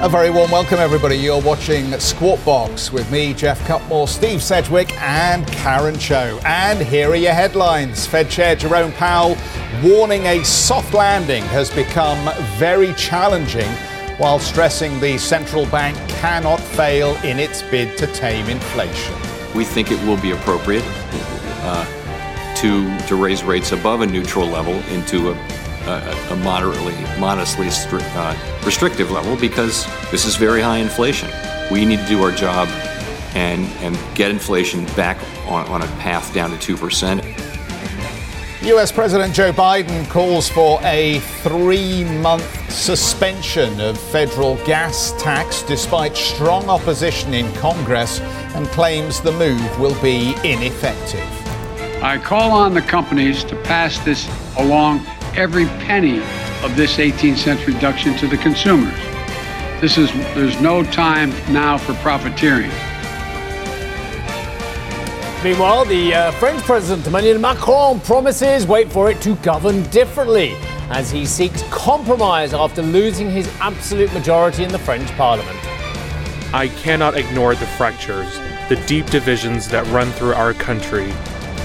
A very warm welcome, everybody. You're watching Squawk Box with me, Jeff Cutmore, Steve Sedgwick and Karen Cho. And here are your headlines. Fed Chair Jerome Powell warning a soft landing has become very challenging, while stressing the central bank cannot fail in its bid to tame inflation. We think it will be appropriate to raise rates above a neutral level into a modestly restrictive level, because this is very high inflation. We need to do our job and get inflation back on a path down to 2%. US President Joe Biden calls for a 3-month suspension of federal gas tax despite strong opposition in Congress, and claims the move will be ineffective. I call on the companies to pass this along, every penny of this 18-cent reduction to the consumers. There's no time now for profiteering. Meanwhile, the French President Emmanuel Macron promises, wait for it, to govern differently as he seeks compromise after losing his absolute majority in the French Parliament. I cannot ignore the fractures, the deep divisions that run through our country.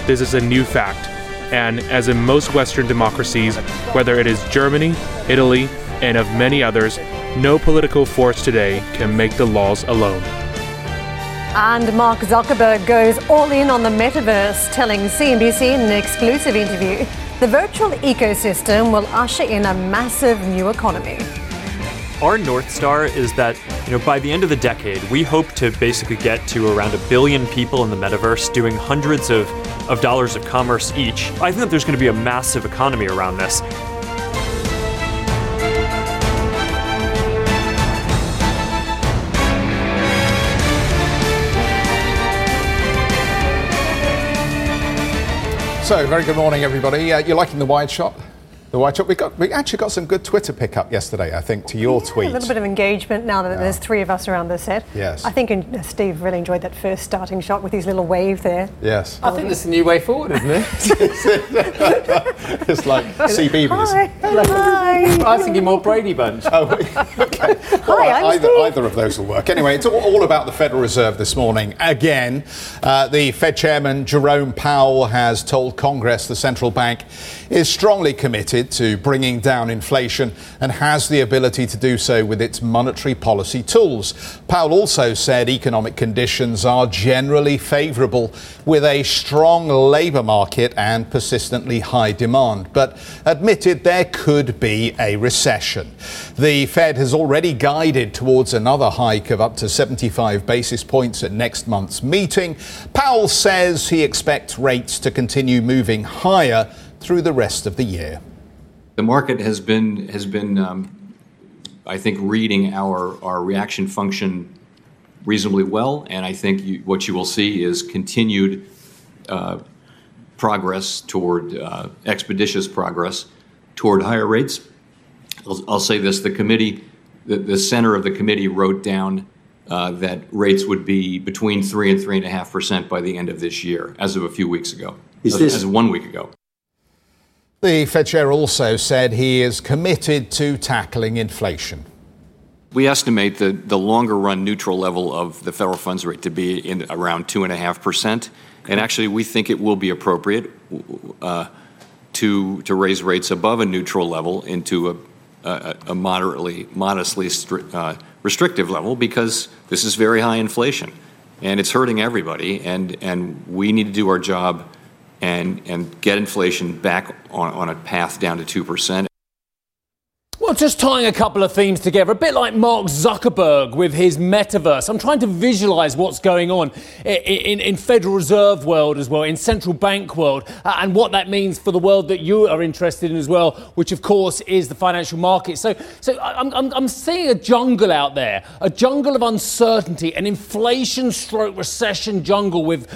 This is a new fact. And as in most Western democracies, whether it is Germany, Italy, and of many others, no political force today can make the laws alone. And Mark Zuckerberg goes all in on the metaverse, telling CNBC in an exclusive interview, the virtual ecosystem will usher in a massive new economy. Our North Star is that, by the end of the decade, we hope to basically get to around 1 billion people in the metaverse doing hundreds of dollars of commerce each. I think that there's going to be a massive economy around this. So, very good morning, everybody. You're liking the wide shot? The White Shot. We actually got some good Twitter pickup yesterday, I think, to your tweet. A little bit of engagement now that there's three of us around the set. Yes. I think Steve really enjoyed that first starting shot with his little wave there. Yes. I think this is a new way forward, isn't it? It's like CBeebies. Hi. I was thinking more Brady Bunch. Oh, okay. Hi, I'm Steve. Either of those will work. Anyway, it's all about the Federal Reserve this morning. Again, the Fed Chairman Jerome Powell has told Congress the central bank is strongly committed to bringing down inflation and has the ability to do so with its monetary policy tools. Powell also said economic conditions are generally favourable, with a strong labour market and persistently high demand, but admitted there could be a recession. The Fed has already guided towards another hike of up to 75 basis points at next month's meeting. Powell says he expects rates to continue moving higher through the rest of the year. The market has been I think, reading our reaction function reasonably well, and I think what you will see is continued progress toward expeditious progress toward higher rates. I'll say this: the committee, the center of the committee, wrote down that rates would be between 3% and 3.5% by the end of this year, as of a few weeks ago, as of 1 week ago. The Fed Chair also said he is committed to tackling inflation. We estimate the longer-run neutral level of the federal funds rate to be in around 2.5%. And actually, we think it will be appropriate to raise rates above a neutral level into a modestly restrictive level, because this is very high inflation. And it's hurting everybody, and we need to do our job and get inflation back on a path down to 2%. Well, just tying a couple of themes together, a bit like Mark Zuckerberg with his metaverse. I'm trying to visualise what's going on in Federal Reserve world as well, in central bank world, and what that means for the world that you are interested in as well, which, of course, is the financial market. So I'm seeing a jungle out there, a jungle of uncertainty, an inflation-stroke recession jungle with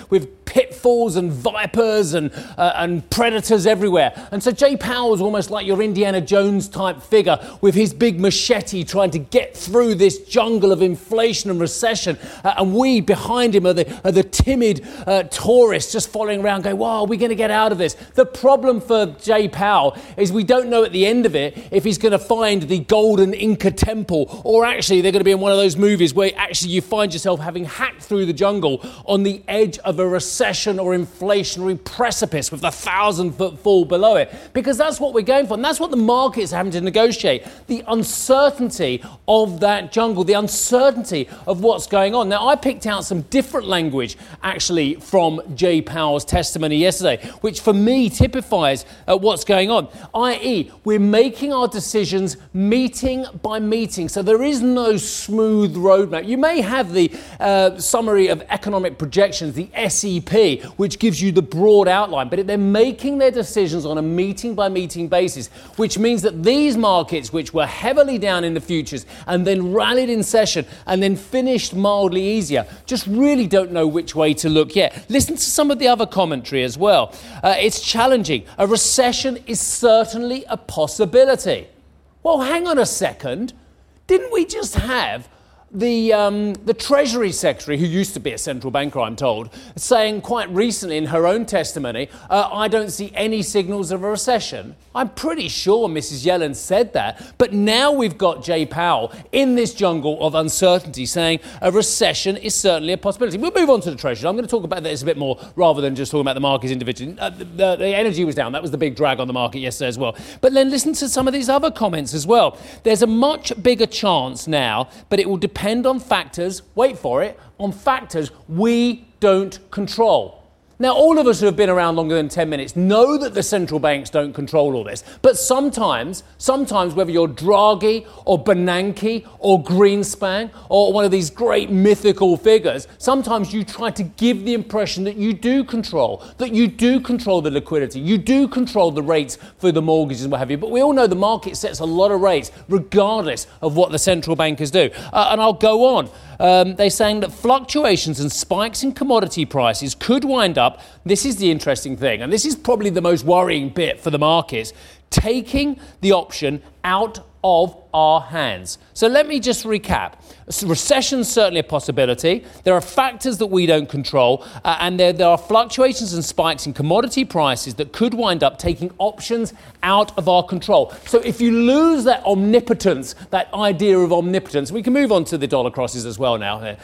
pitfalls and vipers and predators everywhere. And so Jay Powell's almost like your Indiana Jones type figure with his big machete trying to get through this jungle of inflation and recession. And we behind him are the timid tourists just following around going, wow, are we going to get out of this? The problem for Jay Powell is we don't know at the end of it if he's going to find the golden Inca temple, or actually they're going to be in one of those movies where actually you find yourself having hacked through the jungle on the edge of a recession or inflationary precipice with a 1,000-foot fall below it, because that's what we're going for. And that's what the market's having to negotiate, the uncertainty of that jungle, the uncertainty of what's going on. Now, I picked out some different language, actually, from Jay Powell's testimony yesterday, which for me typifies what's going on, i.e. we're making our decisions meeting by meeting. So there is no smooth roadmap. You may have the summary of economic projections, the SEP, which gives you the broad outline, but they're making their decisions on a meeting-by-meeting basis, which means that these markets, which were heavily down in the futures and then rallied in session and then finished mildly easier, just really don't know which way to look yet. Listen to some of the other commentary as well. It's challenging. A recession is certainly a possibility. Well, hang on a second. Didn't we just have the Treasury Secretary, who used to be a central banker, I'm told, saying quite recently in her own testimony, I don't see any signals of a recession? I'm pretty sure Mrs. Yellen said that. But now we've got Jay Powell in this jungle of uncertainty saying a recession is certainly a possibility. We'll move on to the Treasury. I'm going to talk about this a bit more rather than just talking about the markets individually. The energy was down. That was the big drag on the market yesterday as well. But then listen to some of these other comments as well. There's a much bigger chance now, but it will depend on factors, wait for it, on factors we don't control. Now, all of us who have been around longer than 10 minutes know that the central banks don't control all this. But sometimes, whether you're Draghi or Bernanke or Greenspan or one of these great mythical figures, sometimes you try to give the impression that you do control the liquidity, you do control the rates for the mortgages and what have you. But we all know the market sets a lot of rates regardless of what the central bankers do. And I'll go on. They're saying that fluctuations and spikes in commodity prices could wind up, this is the interesting thing, and this is probably the most worrying bit for the markets, taking the option out of our hands. So let me just recap. Recession is certainly a possibility. There are factors that we don't control, and there are fluctuations and spikes in commodity prices that could wind up taking options out of our control. So if you lose that omnipotence, that idea of omnipotence, we can move on to the dollar crosses as well now here.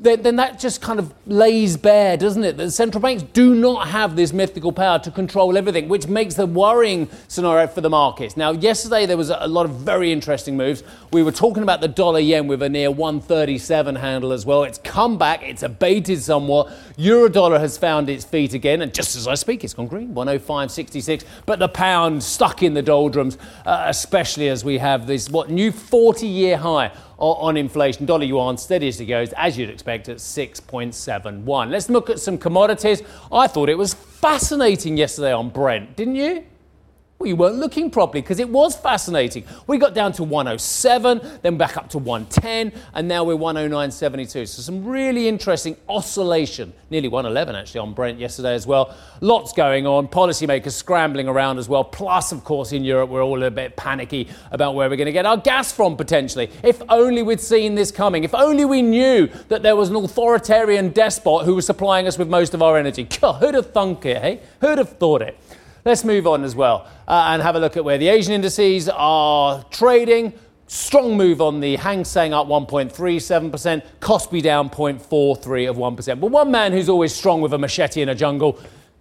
Then that just kind of lays bare, doesn't it? The central banks do not have this mythical power to control everything, which makes the worrying scenario for the markets. Now, yesterday there was a lot of very interesting moves. We were talking about the dollar yen with a near 137 handle as well. It's come back. It's abated somewhat. Euro dollar has found its feet again. And just as I speak, it's gone green, 105.66. But the pound stuck in the doldrums, especially as we have this, new 40-year high on inflation. Dollar yuan steady as it goes, as you'd expect, at 6.71. Let's look at some commodities. I thought it was fascinating yesterday on Brent, didn't you? Well, you weren't looking properly because it was fascinating. We got down to 107, then back up to 110, and now we're 109.72. So some really interesting oscillation, nearly 111 actually on Brent yesterday as well. Lots going on, policymakers scrambling around as well. Plus, of course, in Europe, we're all a bit panicky about where we're going to get our gas from potentially. If only we'd seen this coming. If only we knew that there was an authoritarian despot who was supplying us with most of our energy. God, who'd have thunk it, eh? Who'd have thought it? Let's move on as well and have a look at where the Asian indices are trading. Strong move on the Hang Seng up 1.37%, Kospi down 0.43 of 1%. But one man who's always strong with a machete in a jungle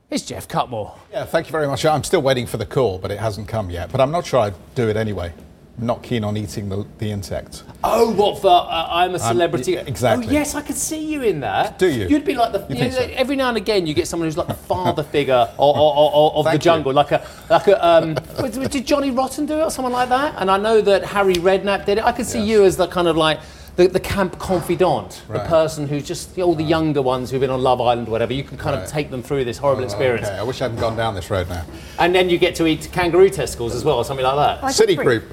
is Jeff Cutmore. Yeah, thank you very much. I'm still waiting for the call, but it hasn't come yet. But I'm not sure I'd do it anyway. I'm not keen on eating the insects. Oh, what for? I'm a celebrity. Exactly. Oh, yes, I could see you in that. Do you? You'd be like the... You know, so? Every now and again, you get someone who's like the father figure of the jungle. You. Like a did Johnny Rotten do it or someone like that? And I know that Harry Redknapp did it. I could see you as the kind of like the camp confidant, right. The person who's just all the younger ones who've been on Love Island or whatever. You can kind of take them through this horrible experience. Okay. I wish I hadn't gone down this road now. And then you get to eat kangaroo testicles as well, or something like that. Citigroup.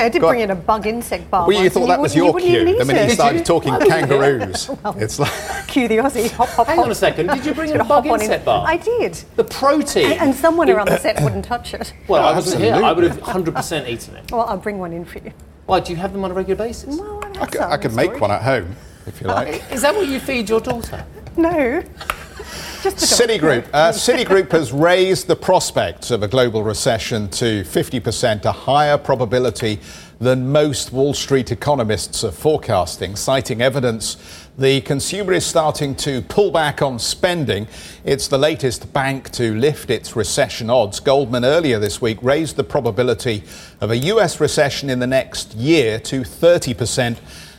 I did bring in a bug insect bar. Well, you thought that was your cue the minute you started talking kangaroos. Well, it's like cue the Aussie. Hop. Hang on a second. Did you bring in a bug insect bar? I did. The protein. And someone around the set wouldn't touch it. Well, I wasn't here. I would have 100% eaten it. Well, I'll bring one in for you. Why, do you have them on a regular basis? Well, I could make one at home, if you like. Is that what you feed your daughter? No. Just Citigroup. Citigroup has raised the prospects of a global recession to 50%, a higher probability than most Wall Street economists are forecasting, citing evidence the consumer is starting to pull back on spending. It's the latest bank to lift its recession odds. Goldman earlier this week raised the probability of a US recession in the next year to 30%.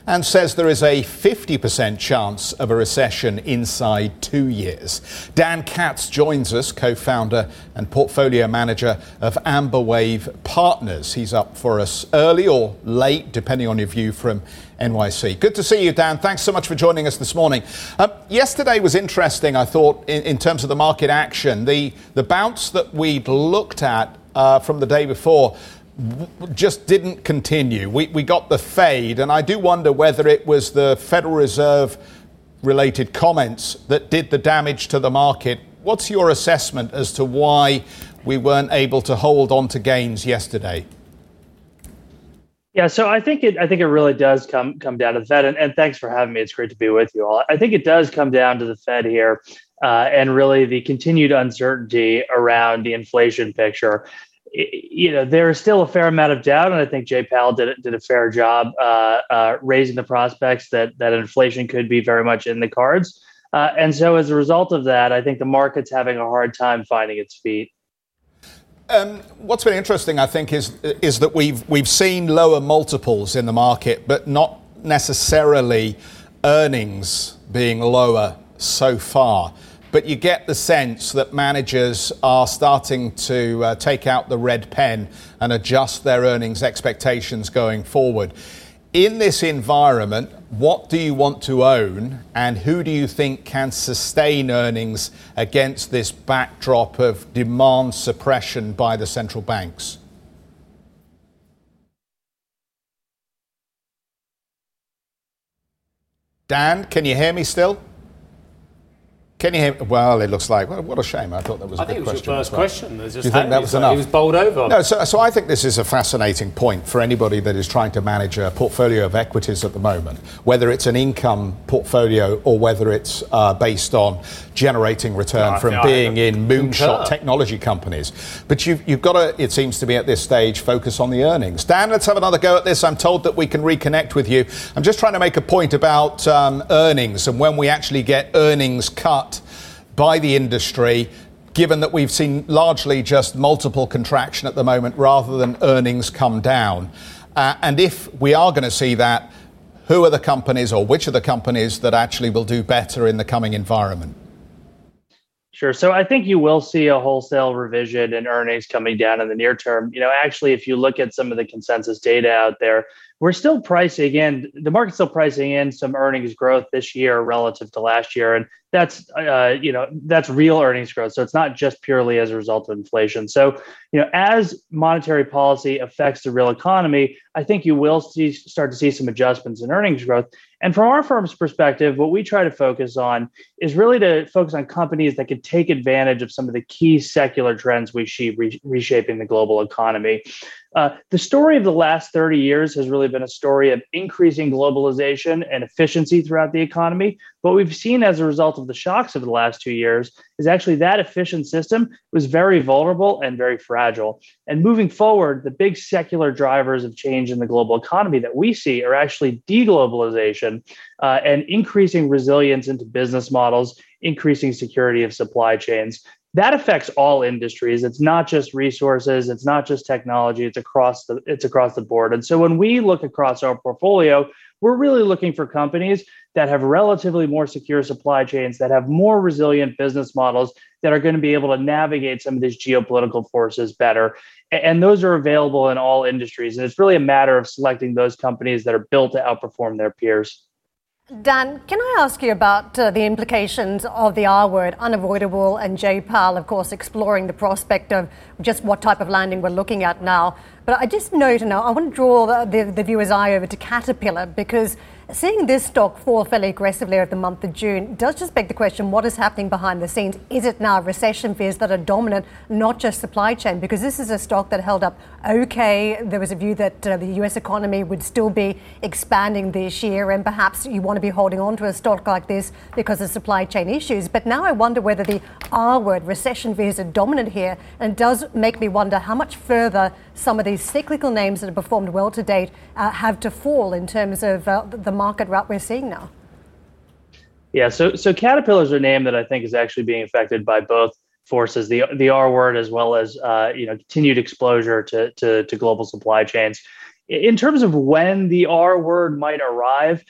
And says there is a 50% chance of a recession inside 2 years. Dan Katz joins us, co-founder and portfolio manager of Amber Wave Partners. He's up for us early or late, depending on your view, from NYC. Good to see you, Dan. Thanks so much for joining us this morning. Yesterday was interesting, I thought, in terms of the market action. The bounce that we'd looked at from the day before just didn't continue. We got the fade, and I do wonder whether it was the Federal Reserve related comments that did the damage to the market. What's your assessment as to why we weren't able to hold on to gains yesterday? Yeah, so I think it really does come down to the Fed, and thanks for having me. It's great to be with you all. I think it does come down to the Fed here, and really the continued uncertainty around the inflation picture. You know, there is still a fair amount of doubt, and I think Jay Powell did a fair job raising the prospects that inflation could be very much in the cards. And so as a result of that, I think the market's having a hard time finding its feet. What's been interesting, I think, is that we've seen lower multiples in the market, but not necessarily earnings being lower so far. But you get the sense that managers are starting to take out the red pen and adjust their earnings expectations going forward. In this environment, what do you want to own, and who do you think can sustain earnings against this backdrop of demand suppression by the central banks? Dan, can you hear me still? Can you hear? Well, it looks like. Well, what a shame. I thought that was a good question. I think it was your first question. Do you think that was enough? He was bowled over. No, so I think this is a fascinating point for anybody that is trying to manage a portfolio of equities at the moment, whether it's an income portfolio or whether it's based on generating return from being in moonshot technology companies. But you've got to, it seems to be at this stage, focus on the earnings. Dan, let's have another go at this. I'm told that we can reconnect with you. I'm just trying to make a point about earnings and when we actually get earnings cut by the industry, given that we've seen largely just multiple contraction at the moment rather than earnings come down. And if we are going to see that, who are the companies or which are the companies that actually will do better in the coming environment? Sure. So I think you will see a wholesale revision in earnings coming down in the near term. You know, actually, if you look at some of the consensus data out there, we're still pricing in, the market's still pricing in some earnings growth this year relative to last year. And that's, that's real earnings growth. So it's not just purely as a result of inflation. So, you know, as monetary policy affects the real economy, I think you will start to see some adjustments in earnings growth. And from our firm's perspective, what we try to focus on is really to focus on companies that can take advantage of some of the key secular trends we see reshaping the global economy. The story of the last 30 years has really been a story of increasing globalization and efficiency throughout the economy. What we've seen as a result of the shocks of the last 2 years is actually that efficient system was very vulnerable and very fragile. And moving forward, the big secular drivers of change in the global economy that we see are actually deglobalization and increasing resilience into business models, increasing security of supply chains. That affects all industries. It's not just resources. It's not just technology. It's across the board. And so when we look across our portfolio, We're really looking for companies that have relatively more secure supply chains, that have more resilient business models, that are going to be able to navigate some of these geopolitical forces better. And those are available in all industries. And it's really a matter of selecting those companies that are built to outperform their peers. Dan, can I ask you about the implications of the R word, unavoidable, and Jay Powell, of course, exploring the prospect of just what type of landing we're looking at now. But I just note, and I want to draw the viewer's eye over to Caterpillar, because seeing this stock fall fairly aggressively over the month of June does just beg the question, what is happening behind the scenes? Is it now recession fears that are dominant, not just supply chain? Because this is a stock that held up okay. There was a view that the US economy would still be expanding this year, and perhaps you want to be holding on to a stock like this because of supply chain issues. But now I wonder whether the R word, recession fears, are dominant here, and it does make me wonder how much further some of these cyclical names that have performed well to date have to fall in terms of the market route we're seeing now. Yeah, so Caterpillar is a name that I think is actually being affected by both forces, the R word, as well as continued exposure to global supply chains. In terms of when the R word might arrive,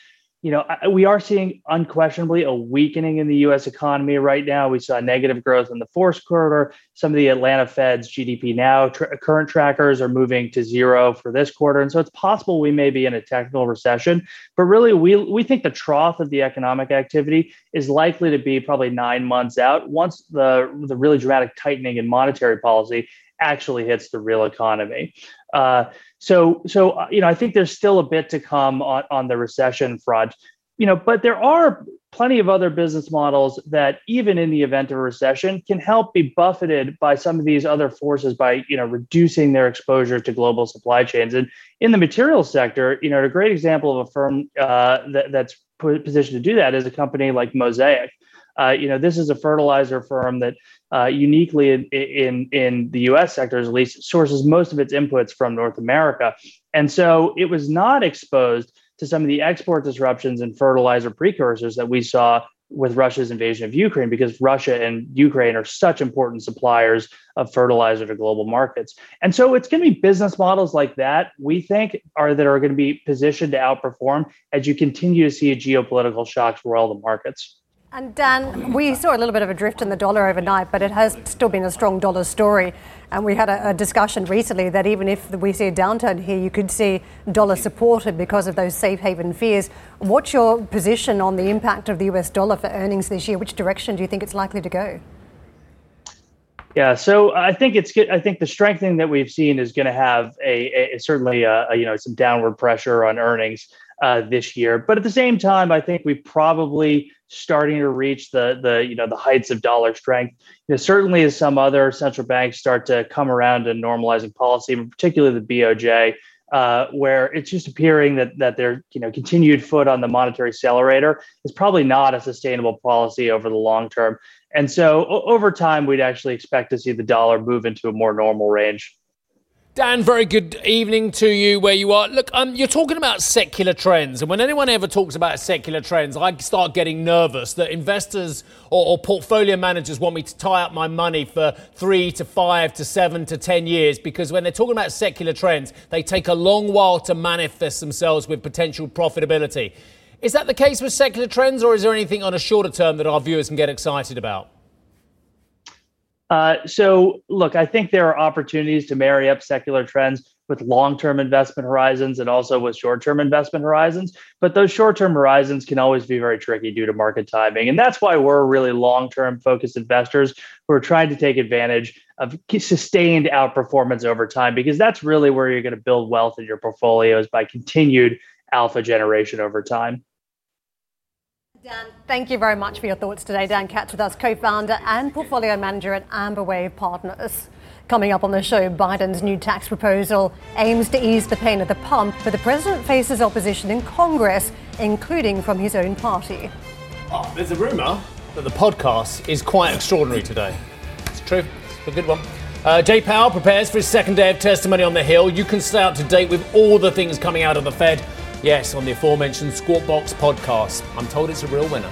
we are seeing unquestionably a weakening in the U.S. economy right now. We saw negative growth in the fourth quarter. Some of the Atlanta Fed's GDP Now current trackers are moving to zero for this quarter. And so it's possible we may be in a technical recession. But really, we think the trough of the economic activity is likely to be probably 9 months out, once the really dramatic tightening in monetary policy actually hits the real economy. I think there's still a bit to come on the recession front, but there are plenty of other business models that, even in the event of a recession, can help be buffeted by some of these other forces by, reducing their exposure to global supply chains. And in the materials sector, a great example of a firm that's positioned to do that is a company like Mosaic. This is a fertilizer firm that uniquely in the U.S. sector, at least, sources most of its inputs from North America. And so it was not exposed to some of the export disruptions in fertilizer precursors that we saw with Russia's invasion of Ukraine, because Russia and Ukraine are such important suppliers of fertilizer to global markets. And so it's going to be business models like that, we think, that are going to be positioned to outperform as you continue to see geopolitical shocks roil the markets. And Dan, we saw a little bit of a drift in the dollar overnight, but it has still been a strong dollar story. And we had a discussion recently that even if we see a downturn here, you could see dollar supported because of those safe haven fears. What's your position on the impact of the US dollar for earnings this year? Which direction do you think it's likely to go? Yeah, so I think it's good. I think the strengthening that we've seen is going to have certainly some downward pressure on earnings this year. But at the same time, I think we probably starting to reach the heights of dollar strength. Certainly as some other central banks start to come around to normalizing policy, particularly the BOJ, where it's just appearing that their continued foot on the monetary accelerator is probably not a sustainable policy over the long term. And so over time, we'd actually expect to see the dollar move into a more normal range. Dan, very good evening to you where you are. Look, you're talking about secular trends. And when anyone ever talks about secular trends, I start getting nervous that investors or portfolio managers want me to tie up my money for 3 to 5 to 7 to 10 years, because when they're talking about secular trends, they take a long while to manifest themselves with potential profitability. Is that the case with secular trends, or is there anything on a shorter term that our viewers can get excited about? Look, I think there are opportunities to marry up secular trends with long-term investment horizons and also with short-term investment horizons. But those short-term horizons can always be very tricky due to market timing. And that's why we're really long-term focused investors who are trying to take advantage of sustained outperformance over time, because that's really where you're going to build wealth in your portfolios, by continued alpha generation over time. Dan, thank you very much for your thoughts today. Dan Katz with us, co-founder and portfolio manager at Amber Wave Partners. Coming up on the show, Biden's new tax proposal aims to ease the pain at the pump, but the president faces opposition in Congress, including from his own party. Oh, there's a rumour that the podcast is quite extraordinary today. It's true. It's a good one. Jay Powell prepares for his second day of testimony on the Hill. You can stay up to date with all the things coming out of the Fed. Yes, on the aforementioned Squawk Box podcast. I'm told it's a real winner.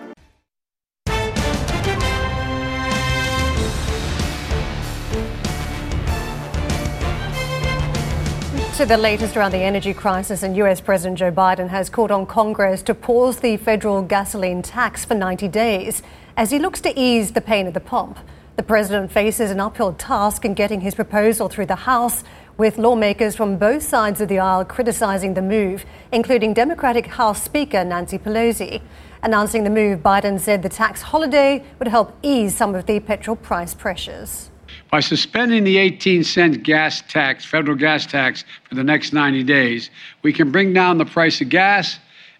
To the latest around the energy crisis, and US President Joe Biden has called on Congress to pause the federal gasoline tax for 90 days as he looks to ease the pain at the pump. The president faces an uphill task in getting his proposal through the House, with lawmakers from both sides of the aisle criticizing the move, including Democratic House Speaker Nancy Pelosi. Announcing the move, Biden said the tax holiday would help ease some of the petrol price pressures. By suspending the 18-cent gas tax, federal gas tax, for the next 90 days, we can bring down the price of gas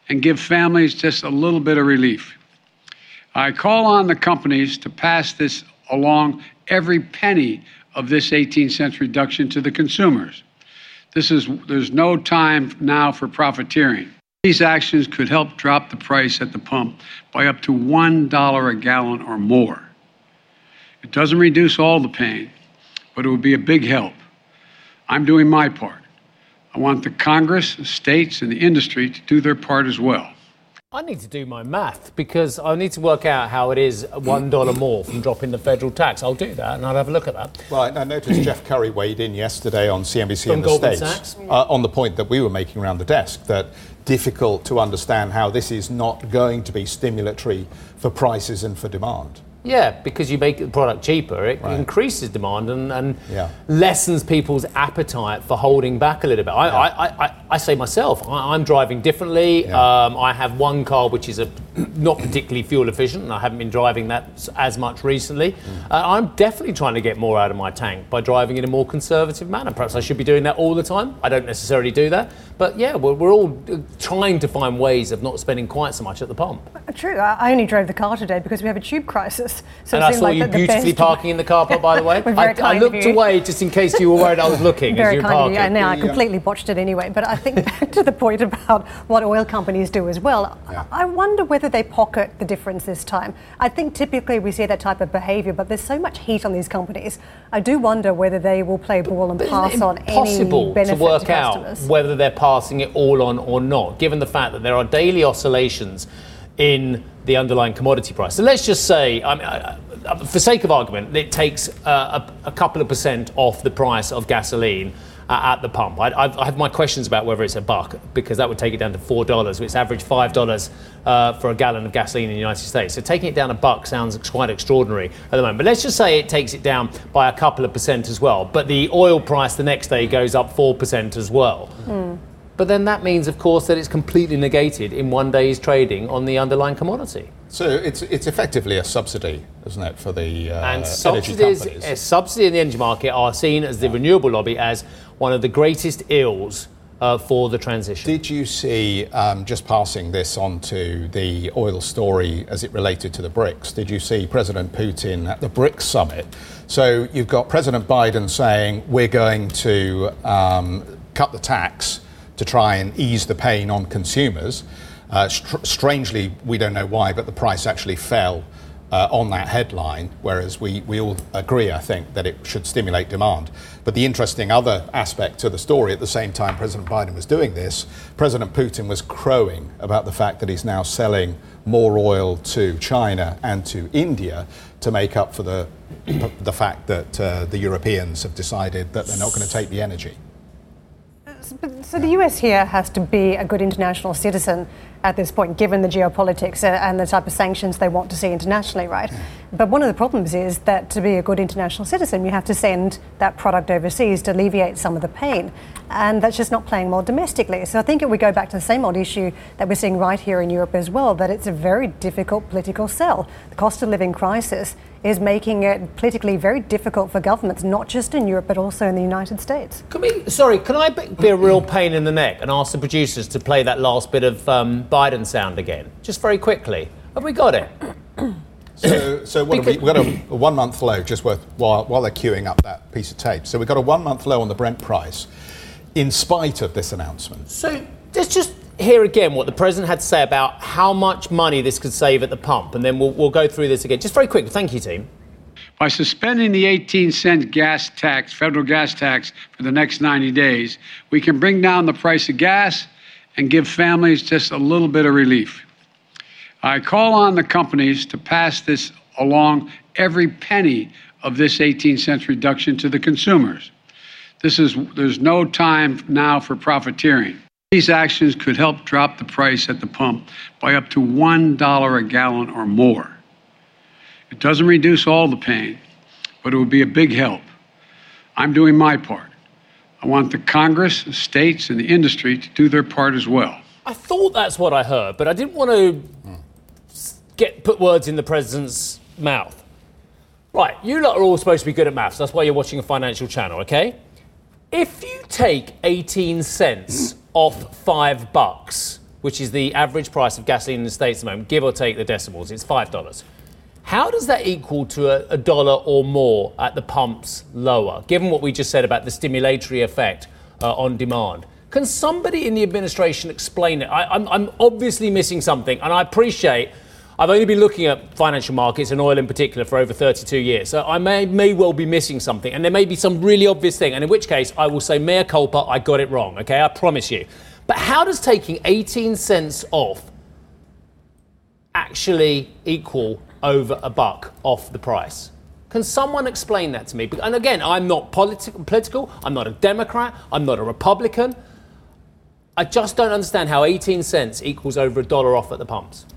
and give families just a little bit of relief. I call on the companies to pass this along, every penny of this 18-cent reduction to the consumers. There's no time now for profiteering. These actions could help drop the price at the pump by up to $1 a gallon or more. It doesn't reduce all the pain, but it would be a big help. I'm doing my part. I want the Congress, the states, and the industry to do their part as well. I need to do my math, because I need to work out how it is $1 more from dropping the federal tax. I'll do that and I'll have a look at that. Right, I noticed Jeff Curry weighed in yesterday on CNBC from in the Goldman States on the point that we were making around the desk, that difficult to understand how this is not going to be stimulatory for prices and for demand. Yeah, because you make the product cheaper, it increases demand and lessens people's appetite for holding back a little bit. I say myself, I'm driving differently. Yeah. I have one car which is not particularly fuel efficient, and I haven't been driving that as much recently. I'm definitely trying to get more out of my tank by driving in a more conservative manner. Perhaps I should be doing that all the time. I don't necessarily do that. But yeah, we're all trying to find ways of not spending quite so much at the pump. True. I only drove the car today because we have a tube crisis. So and I saw you beautifully parking in the car park, by the way. I looked away just in case you were worried I was looking as you were parking. Yeah, no, I completely botched it anyway. But I think back to the point about what oil companies do as well. Yeah. I wonder whether they pocket the difference this time. I think typically we see that type of behaviour, but there's so much heat on these companies. I do wonder whether they will play ball and pass on any benefit to work out whether they're passing it all on or not, given the fact that there are daily oscillations in the underlying commodity price. So let's just say, for sake of argument, it takes a couple of percent off the price of gasoline at the pump. I have my questions about whether it's a buck, because that would take it down to $4, which averaged $5 for a gallon of gasoline in the United States. So taking it down a buck sounds quite extraordinary at the moment. But let's just say it takes it down by a couple of percent as well. But the oil price the next day goes up 4% as well. Mm. But then that means, of course, that it's completely negated in one day's trading on the underlying commodity. So it's effectively a subsidy, isn't it, for the energy companies? A subsidy in the energy market are seen as the renewable lobby as one of the greatest ills for the transition. Did you see, just passing this on to the oil story as it related to the BRICS, did you see President Putin at the BRICS summit? So you've got President Biden saying we're going to cut the tax to try and ease the pain on consumers. Strangely, we don't know why, but the price actually fell on that headline, whereas we all agree, I think, that it should stimulate demand. But the interesting other aspect to the story, at the same time President Biden was doing this, President Putin was crowing about the fact that he's now selling more oil to China and to India to make up for the fact that the Europeans have decided that they're not going to take the energy. So the US here has to be a good international citizen at this point, given the geopolitics and the type of sanctions they want to see internationally, right? But one of the problems is that to be a good international citizen, you have to send that product overseas to alleviate some of the pain. And that's just not playing well domestically. So I think we go back to the same old issue that we're seeing right here in Europe as well, that it's a very difficult political sell. The cost of living crisis is making it politically very difficult for governments, not just in Europe, but also in the United States. Can I be a real pain in the neck and ask the producers to play that last bit of Biden sound again? Just very quickly. Have we got it? So what have we've got a 1 month low, just while they're queuing up that piece of tape. So we've got a 1 month low on the Brent price in spite of this announcement. So Let's just hear again what the president had to say about how much money this could save at the pump, and then we'll go through this again. Just very quick. Thank you, team. By suspending the 18-cent gas tax, federal gas tax, for the next 90 days, we can bring down the price of gas and give families just a little bit of relief. I call on the companies to pass this along, every penny of this 18-cent reduction to the consumers. There's no time now for profiteering. These actions could help drop the price at the pump by up to $1 a gallon or more. It doesn't reduce all the pain, but it would be a big help. I'm doing my part. I want the Congress, the states, and the industry to do their part as well. I thought that's what I heard, but I didn't want to put words in the president's mouth. Right, you lot are all supposed to be good at maths. That's why you're watching a financial channel, okay? If you take 18 cents off $5, which is the average price of gasoline in the States at the moment, give or take the decimals, it's $5. How does that equal to a dollar or more at the pumps lower, given what we just said about the stimulatory effect on demand? Can somebody in the administration explain it? I'm obviously missing something, and I appreciate... I've only been looking at financial markets and oil in particular for over 32 years, so I may well be missing something, and there may be some really obvious thing, and in which case I will say mea culpa, I got it wrong, okay, I promise you. But how does taking 18 cents off actually equal over $1 off the price? Can someone explain that to me? And again, I'm not political, I'm not a Democrat, I'm not a Republican. I just don't understand how 18 cents equals over $1 off at the pumps.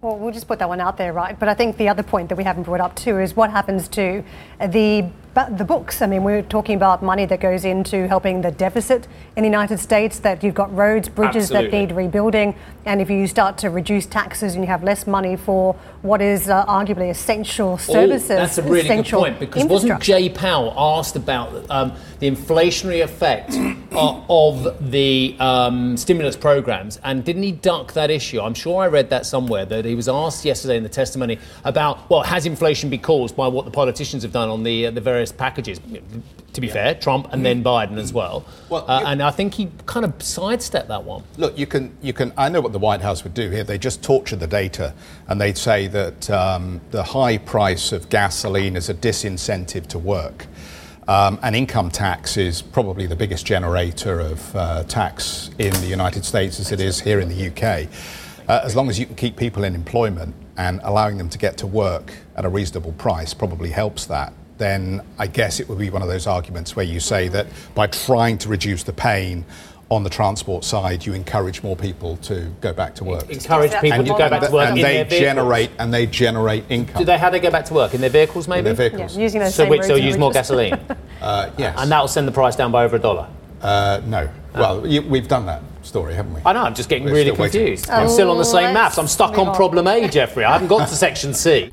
Well, we'll just put that one out there, right? But I think the other point that we haven't brought up too is what happens to the books. I mean, we're talking about money that goes into helping the deficit in the United States, that you've got roads, bridges that need rebuilding. And if you start to reduce taxes and you have less money for what is arguably essential services. That's a really good point, because wasn't Jay Powell asked about the inflationary effect of the stimulus programs, and didn't he duck that issue? I'm sure I read that somewhere, that he was asked yesterday in the testimony about, well, has inflation been caused by what the politicians have done on the various packages? To be fair, Trump and then Biden as well. And I think he kind of sidestepped that one. Look, you can. I know what the White House would do here. They just torture the data, and they'd say that the high price of gasoline is a disincentive to work. And income tax is probably the biggest generator of tax in the United States as it is here in the UK. As long as you can keep people in employment and allowing them to get to work at a reasonable price probably helps that. Then I guess it would be one of those arguments where you say that by trying to reduce the pain on the transport side, you encourage more people to go back to work. Encourage people to go back to work in their vehicles. And they generate income. How do they go back to work? In their vehicles, maybe? In their vehicles. Yeah, using those same routes. So they'll use more gasoline? Yes. And that'll send the price down by over $1? No. Well, we've done that story, haven't we? I know, I'm just getting really confused. I'm still on the same maths. I'm stuck on problem A, Jeffrey. I haven't got to section C.